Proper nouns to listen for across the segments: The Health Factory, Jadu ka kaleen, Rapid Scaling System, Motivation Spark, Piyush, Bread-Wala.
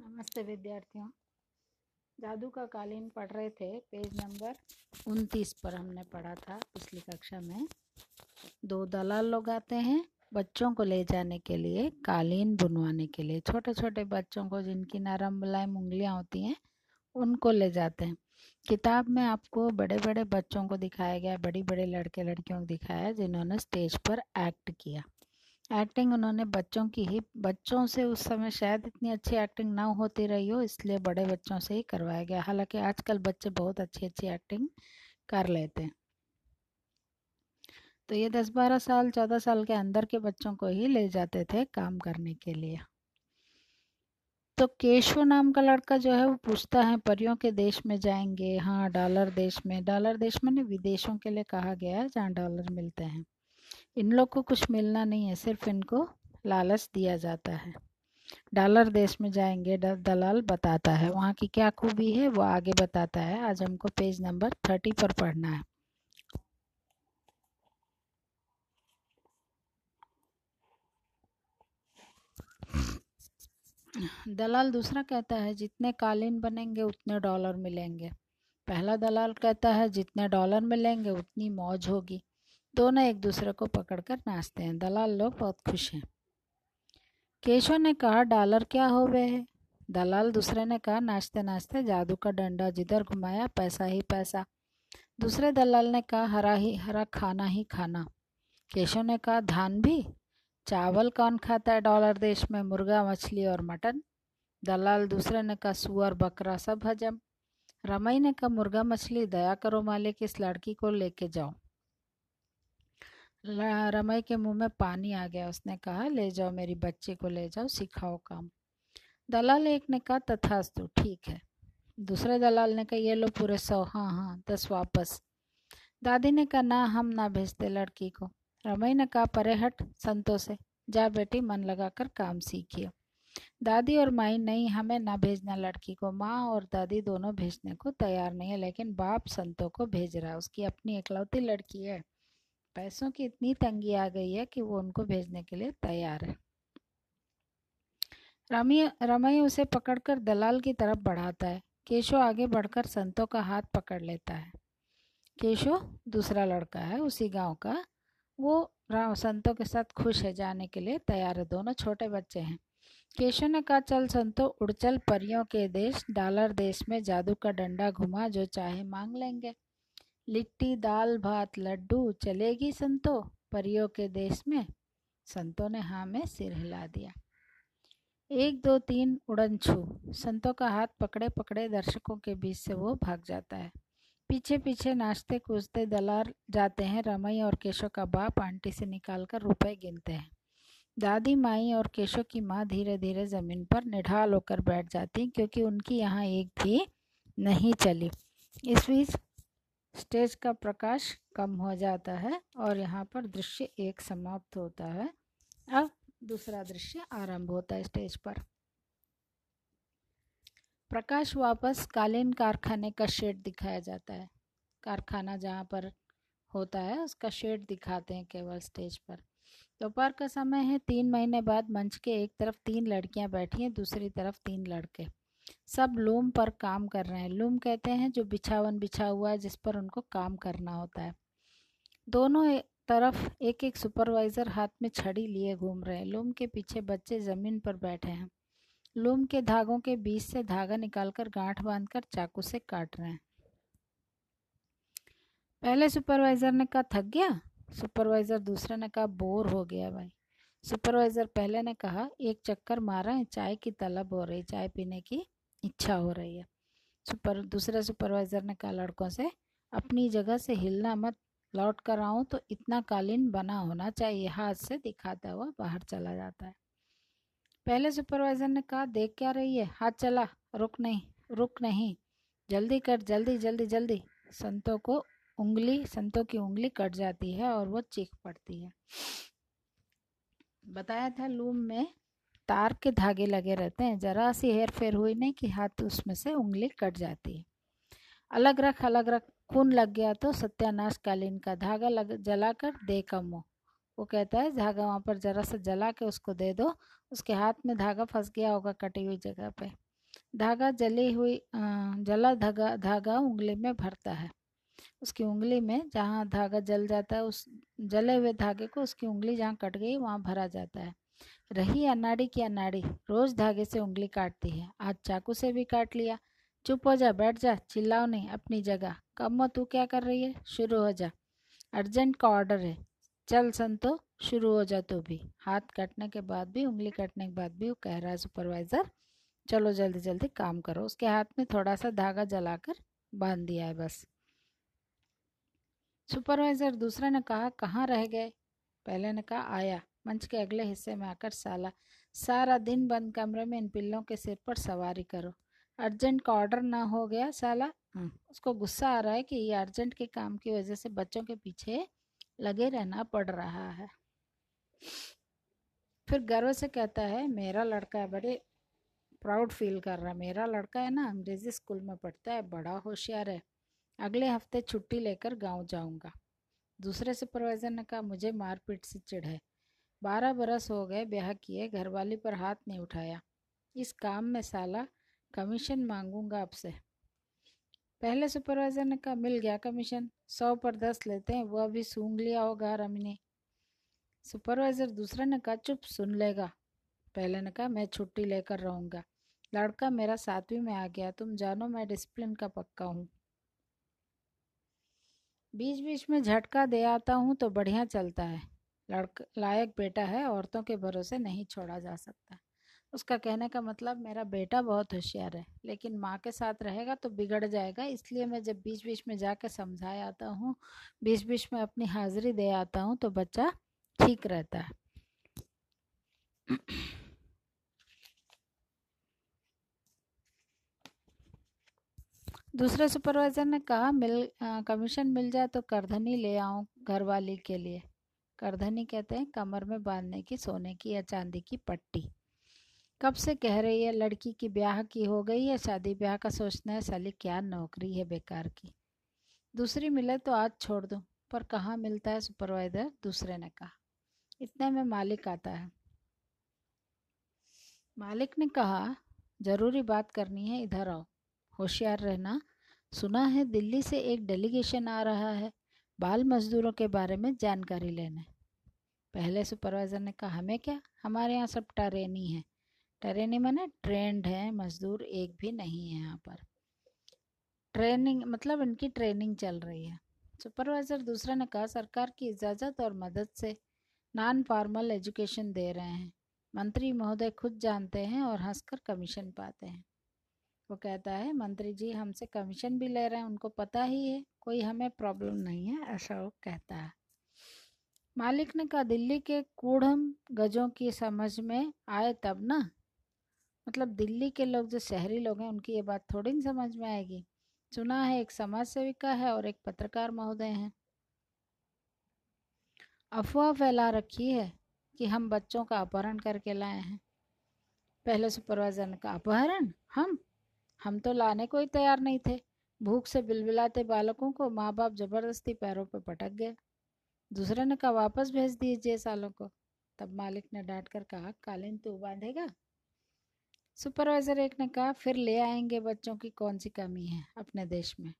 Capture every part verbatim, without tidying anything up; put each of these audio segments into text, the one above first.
नमस्ते विद्यार्थियों, जादू का कालीन पढ़ रहे थे। पेज नंबर उनतीस पर हमने पढ़ा था पिछली कक्षा में। दो दलाल लोग आते हैं बच्चों को ले जाने के लिए, कालीन बुनवाने के लिए। छोटे छोटे बच्चों को, जिनकी नरम मुलायम उंगलियां होती हैं, उनको ले जाते हैं। किताब में आपको बड़े बड़े बच्चों को दिखाया गया, बड़ी बड़े लड़के लड़कियों को दिखाया जिन्होंने स्टेज पर एक्ट किया। एक्टिंग उन्होंने बच्चों की ही, बच्चों से उस समय शायद इतनी अच्छी एक्टिंग ना होती रही हो, इसलिए बड़े बच्चों से ही करवाया गया। हालांकि आजकल बच्चे बहुत अच्छी अच्छी एक्टिंग कर लेते हैं। तो ये दस बारह साल चौदह साल के अंदर के बच्चों को ही ले जाते थे काम करने के लिए। तो केशव नाम का लड़का जो है वो पूछता है, परियों के देश में जाएंगे? हाँ, डॉलर देश में। डॉलर देश में नहीं, विदेशों के लिए कहा गया है जहाँ डॉलर मिलते हैं। इन लोग को कुछ मिलना नहीं है, सिर्फ इनको लालच दिया जाता है। डॉलर देश में जाएंगे, दलाल बताता है। वहाँ की क्या खूबी है वो आगे बताता है। आज हमको पेज नंबर थर्टी पर पढ़ना है। दलाल दूसरा कहता है, जितने कालीन बनेंगे उतने डॉलर मिलेंगे। पहला दलाल कहता है, जितने डॉलर मिलेंगे उतनी मौज होगी। दोनों एक दूसरे को पकड़कर नाचते हैं। दलाल लोग बहुत खुश हैं। केशव ने कहा, डॉलर क्या हो गए है? दलाल दूसरे ने कहा, नाचते नाचते जादू का डंडा, जिधर घुमाया पैसा ही पैसा। दूसरे दलाल ने कहा, हरा ही हरा, खाना ही खाना। केशव ने कहा, धान भी? चावल कौन खाता है डॉलर देश में? मुर्गा, मछली और मटन। दलाल दूसरे ने कहा, सुअर, बकरा सब हजम। रमई ने कहा, मुर्गा मछली, दया करो मालिक, इस लड़की को लेके जाओ। रमई के मुंह में पानी आ गया। उसने कहा, ले जाओ मेरी बच्ची को, ले जाओ, सिखाओ काम। दलाल एक ने कहा, तथास्तु, ठीक है। दूसरे दलाल ने कहा, ये लो पूरे सौ। हाँ हाँ, दस वापस। दादी ने कहा, ना, हम ना भेजते लड़की को। रमई ने कहा, परे हट संतों से, जा बेटी, मन लगाकर काम सीखिए। दादी और माई, नहीं, हमें ना भेजना लड़की को। माँ और दादी दोनों भेजने को तैयार नहीं है, लेकिन बाप संतों को भेज रहा है। उसकी अपनी इकलौती लड़की है, पैसों की इतनी तंगी आ गई है कि वो उनको भेजने के लिए तैयार है। रमी रमई उसे पकड़कर दलाल की तरफ बढ़ाता है। केशव आगे बढ़कर संतों का हाथ पकड़ लेता है। केशव दूसरा लड़का है उसी गांव का, वो राम संतों के साथ खुश है, जाने के लिए तैयार है। दोनों छोटे बच्चे हैं। केशव ने कहा, चल संतो उड़ चल, परियों के देश डॉलर देश में जादू का डंडा घुमा, जो चाहे मांग लेंगे। लिट्टी दाल भात लड्डू, चलेगी संतो परियों के देश में? संतों ने हाँ में सिर हिला दिया। एक दो तीन उड़न छू, संतों का हाथ पकड़े पकड़े दर्शकों के बीच से वो भाग जाता है। पीछे पीछे नाचते कूदते दलाल जाते हैं। रमई और केशव का बाप आंटी से निकालकर रुपए गिनते हैं। दादी, माई और केशव की माँ धीरे धीरे ज़मीन पर निढाल होकर बैठ जाती, क्योंकि उनकी यहाँ एक भी नहीं चली। इस बीच स्टेज का प्रकाश कम हो जाता है और यहाँ पर दृश्य एक समाप्त होता है। अब दूसरा दृश्य आरंभ होता है। स्टेज पर प्रकाश वापस कालीन कारखाने का शेड दिखाया जाता है। कारखाना जहाँ पर होता है उसका शेड दिखाते हैं केवल स्टेज पर। दोपहर का समय है। तीन महीने बाद मंच के एक तरफ तीन लड़कियाँ बैठी हैं, दूसरी तरफ तीन लड़के। सब लूम पर काम कर रहे हैं। लूम कहते हैं जो बिछावन बिछा हुआ है, जिस पर उनको काम करना होता है। दोनों तरफ एक एक सुपरवाइजर हाथ में छड़ी लिए घूम रहे हैं। लूम के पीछे बच्चे ज़मीन पर बैठे हैं। लूम के धागों के बीच से धागा निकालकर गांठ बांधकर चाकू से काट रहे हैं। पहले सुपरवाइजर ने कहा, थक गया? सुपरवाइजर दूसरे ने कहा, बोर हो गया भाई। सुपरवाइजर पहले ने कहा, एक चक्कर मारा है, चाय की तलब हो रही, चाय पीने की इच्छा हो रही है। सुपर दूसरे सुपरवाइजर ने कहा लड़कों से, अपनी जगह से हिलना मत, लौट कर आऊँ तो इतना कालीन बना होना चाहिए। हाथ से दिखाता हुआ बाहर चला जाता है। पहले सुपरवाइजर ने कहा, देख क्या रही है, हाथ चला, रुक नहीं, रुक नहीं, जल्दी कर, जल्दी जल्दी जल्दी। संतों को उंगली संतों की उंगली कट जाती है और वो चीख पड़ती है। बताया था लूम में तार के धागे लगे रहते हैं, जरा सी हेर फेर हुई नहीं कि हाथ उसमें से उंगली कट जाती है। अलग रख अलग रख, खून लग गया तो सत्यानाश कालीन का। धागा लग जलाकर दे का मुँह, वो कहता है धागा वहाँ पर जरा सा जला के उसको दे दो। उसके हाथ में धागा फंस गया होगा कटी हुई जगह पे। धागा जले हुए जला धागा धागा उंगली में भरता है। उसकी उंगली में जहाँ धागा जल जाता है, उस जले हुए धागे को उसकी उंगली जहाँ कट गई वहाँ भरा जाता है। रही अनाड़ी की अनाड़ी रोज धागे से उंगली काटती है, आज चाकू से भी काट लिया। चुप हो जा, बैठ जा, चिल्लाओ नहीं, अपनी जगह। कम्मो तू क्या कर रही है, शुरू हो जा, अर्जेंट का ऑर्डर है। चल संतो, शुरू हो जा तू भी। हाथ काटने के बाद भी, उंगली काटने के बाद भी वो कह रहा है सुपरवाइजर चलो जल्दी जल्दी काम करो। उसके हाथ में थोड़ा सा धागा जलाकर बांध दिया है बस। सुपरवाइजर दूसरे ने कहा कहाँ रह गए, पहले ने कहा आया। मंच के अगले हिस्से में आकर साला सारा दिन बंद कमरे में इन पिल्लों के सिर पर सवारी करो। अर्जेंट का ऑर्डर ना हो गया साला। उसको गुस्सा आ रहा है कि ये अर्जेंट के काम की वजह से बच्चों के पीछे लगे रहना पड़ रहा है। फिर गर्व से कहता है मेरा लड़का है, बड़े प्राउड फील कर रहा है, मेरा लड़का है ना, अंग्रेजी स्कूल में पढ़ता है, बड़ा होशियार है। अगले हफ्ते छुट्टी लेकर गाँव जाऊँगा। दूसरे सुपरवाइजर ने कहा मुझे मारपीट से चिढ़ है, बारह बरस हो गए ब्याह किए, घरवाली पर हाथ नहीं उठाया। इस काम में साला कमीशन मांगूंगा आपसे। पहले सुपरवाइजर ने कहा मिल गया कमीशन, सौ पर दस लेते हैं, वह भी सूंघ लिया होगा रमी ने। सुपरवाइजर दूसरे ने कहा चुप, सुन लेगा। पहले ने कहा मैं छुट्टी लेकर रहूँगा, लड़का मेरा सातवीं में आ गया, तुम जानो मैं डिसिप्लिन का पक्का हूँ, बीच बीच में झटका दे आता हूँ तो बढ़िया चलता है। लड़का लायक बेटा है, औरतों के भरोसे नहीं छोड़ा जा सकता। उसका कहने का मतलब मेरा बेटा बहुत होशियार है, लेकिन माँ के साथ रहेगा तो बिगड़ जाएगा, इसलिए मैं जब बीच बीच में जाकर समझाया आता हूँ, बीच बीच में अपनी हाजिरी दे आता हूँ तो बच्चा ठीक रहता है। दूसरे सुपरवाइजर ने कहा मिल आ, कमीशन मिल जाए तो करधनी ले आऊँ घरवाली के लिए। करधनी कहते हैं कमर में बांधने की सोने की या चांदी की पट्टी। कब से कह रही है लड़की की ब्याह की हो गई है, शादी ब्याह का सोचना है, साली क्या नौकरी है बेकार की, दूसरी मिले तो आज छोड़ दूँ। पर कहाँ मिलता है सुपरवाइजर, दूसरे ने कहा। इतने में मालिक आता है। मालिक ने कहा जरूरी बात करनी है, इधर आओ, होशियार रहना। सुना है दिल्ली से एक डेलीगेशन आ रहा है, बाल मजदूरों के बारे में जानकारी लेने। पहले सुपरवाइजर ने कहा हमें क्या, हमारे यहाँ सब टरेनी है, टरेनी माने ट्रेंड है, मजदूर एक भी नहीं है यहाँ पर, ट्रेनिंग मतलब इनकी ट्रेनिंग चल रही है। सुपरवाइजर दूसरा ने कहा सरकार की इजाज़त और मदद से नॉन फॉर्मल एजुकेशन दे रहे हैं, मंत्री महोदय खुद जानते हैं और हंसकर कमीशन पाते हैं। वो कहता है मंत्री जी हमसे कमीशन भी ले रहे हैं, उनको पता ही है, कोई हमें प्रॉब्लम नहीं है, ऐसा वो कहता है। मालिक ने कहा दिल्ली के कूढ़म गजों की समझ में आए तब ना, मतलब दिल्ली के लोग जो शहरी लोग हैं उनकी ये बात थोड़ी न समझ में आएगी। सुना है एक समाज सेविका है और एक पत्रकार महोदय हैं, अफवाह फैला रखी है कि हम बच्चों का अपहरण करके लाए हैं। पहले सुपरवाइजर ने कहा अपहरण, हम हम तो लाने को ही तैयार नहीं थे, भूख से बिलबिलाते बालकों को माँ बाप जबरदस्ती पैरों पर पटक गए। दूसरे ने कहा वापस भेज दीजिए सालों को। तब मालिक ने डांट कर कहा कालीन तू बांधेगा। सुपरवाइजर एक ने कहा फिर ले आएंगे, बच्चों की कौन सी कमी है अपने देश में,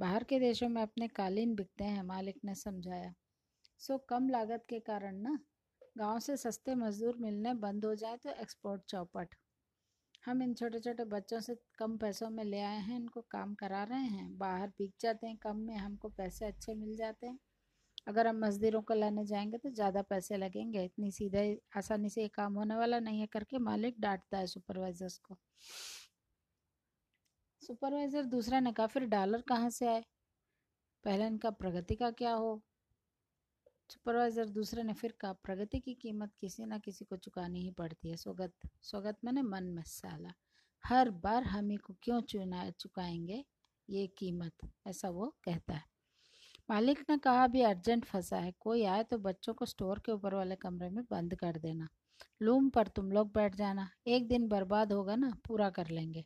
बाहर के देशों में अपने कालीन बिकते हैं। मालिक ने समझाया सो कम लागत के कारण ना, गाँव से सस्ते मजदूर मिलने बंद हो जाए तो एक्सपोर्ट चौपट, हम इन छोटे छोटे बच्चों से कम पैसों में ले आए हैं, इनको काम करा रहे हैं, बाहर बिक जाते हैं कम में, हमको पैसे अच्छे मिल जाते हैं। अगर हम मजदूरों को लाने जाएंगे तो ज़्यादा पैसे लगेंगे, इतनी सीधा आसानी से ये काम होने वाला नहीं है, करके मालिक डांटता है सुपरवाइजर्स को। सुपरवाइजर दूसरा ने कहा फिर डॉलर कहाँ से आए, पहले इनका प्रगति का क्या हो। सुपरवाइजर दूसरे ने फिर कहा प्रगति की कीमत किसी ना किसी को चुकानी ही पड़ती है, स्वगत स्वगत मैंने मन में, साला हर बार हम ही को क्यों चुना चुकाएंगे ये कीमत, ऐसा वो कहता है। मालिक ने कहा अभी अर्जेंट फंसा है, कोई आए तो बच्चों को स्टोर के ऊपर वाले कमरे में बंद कर देना, लूम पर तुम लोग बैठ जाना, एक दिन बर्बाद होगा ना, पूरा कर लेंगे।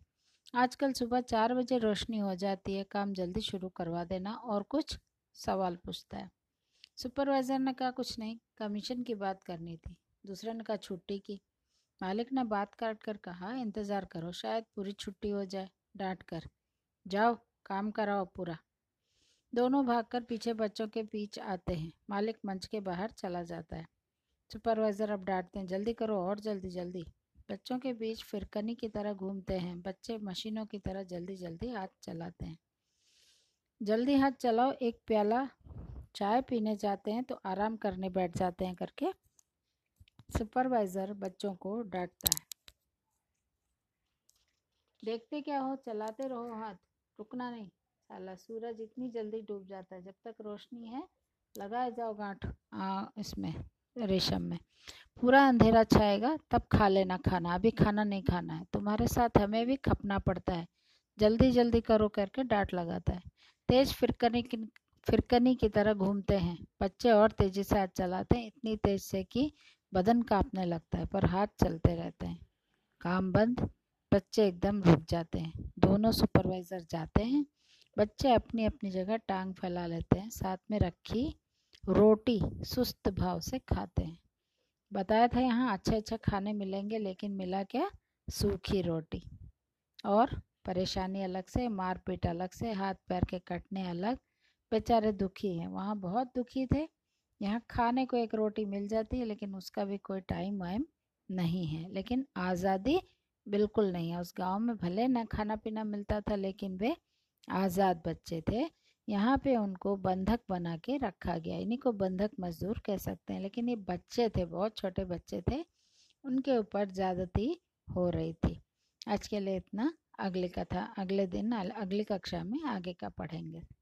आजकल सुबह चार बजे रोशनी हो जाती है, काम जल्दी शुरू करवा देना। और कुछ सवाल पूछता है। सुपरवाइजर ने कहा कुछ नहीं, कमीशन की बात करनी थी। दूसरे ने कहा छुट्टी की। मालिक ने बात काट कर कहा, इंतज़ार करो, शायद पूरी छुट्टी हो जाए। डांट कर, जाओ काम कराओ पूरा। दोनों भागकर पीछे बच्चों के बीच आते हैं। मालिक मंच के बाहर चला जाता है। सुपरवाइज़र अब डांटते हैं, जल्दी करो और जल्दी जल्दी। बच्चों के बीच फिरकनी की तरह घूमते हैं। बच्चे मशीनों की तरह जल्दी जल्दी हाथ चलाते हैं। जल्दी हाथ चलाओ, एक प्याला चाय पीने जाते हैं तो आराम करने बैठ जाते हैं करके सुपरवाइज़र बच्चों को डांटता है। देखते क्या हो, चलाते रहो हाथ, रुकना नहीं। साला सूरज इतनी जल्दी डूब जाता है, जब तक रोशनी है लगाए जाओ गांठ आ, इसमें रेशम में। पूरा अंधेरा छाएगा तब खा लेना खाना, अभी खाना नहीं खाना है। तुम्हारे साथ हमें भी खपना पड़ता है, जल्दी जल्दी करो करके डांट लगाता है। तेज फिरकनी की फिरकनी की तरह घूमते हैं। बच्चे और तेजी से हाथ चलाते हैं, इतनी तेज से कि बदन कांपने लगता है, पर हाथ चलते रहते हैं। काम बंद, बच्चे एकदम रुक जाते हैं। दोनों सुपरवाइज़र जाते हैं। बच्चे अपनी अपनी जगह टांग फैला लेते हैं, साथ में रखी रोटी सुस्त भाव से खाते हैं। बताया था यहाँ अच्छे अच्छे खाने मिलेंगे, लेकिन मिला क्या? सूखी रोटी। और परेशानी अलग से, मारपीट अलग से, हाथ पैर के कटने अलग। बेचारे दुखी हैं, वहाँ बहुत दुखी थे। यहाँ खाने को एक रोटी मिल जाती है, लेकिन उसका भी कोई टाइम वाइम नहीं है। लेकिन आज़ादी बिल्कुल नहीं है। उस गांव में भले न खाना पीना मिलता था, लेकिन वे आज़ाद बच्चे थे। यहाँ पे उनको बंधक बना के रखा गया। इन्हीं को बंधक मजदूर कह सकते हैं। लेकिन ये बच्चे थे, बहुत छोटे बच्चे थे, उनके ऊपर ज़्यादती हो रही थी। आज के लिए इतना। अगली कथा अगले दिन अगली कक्षा में आगे का पढ़ेंगे।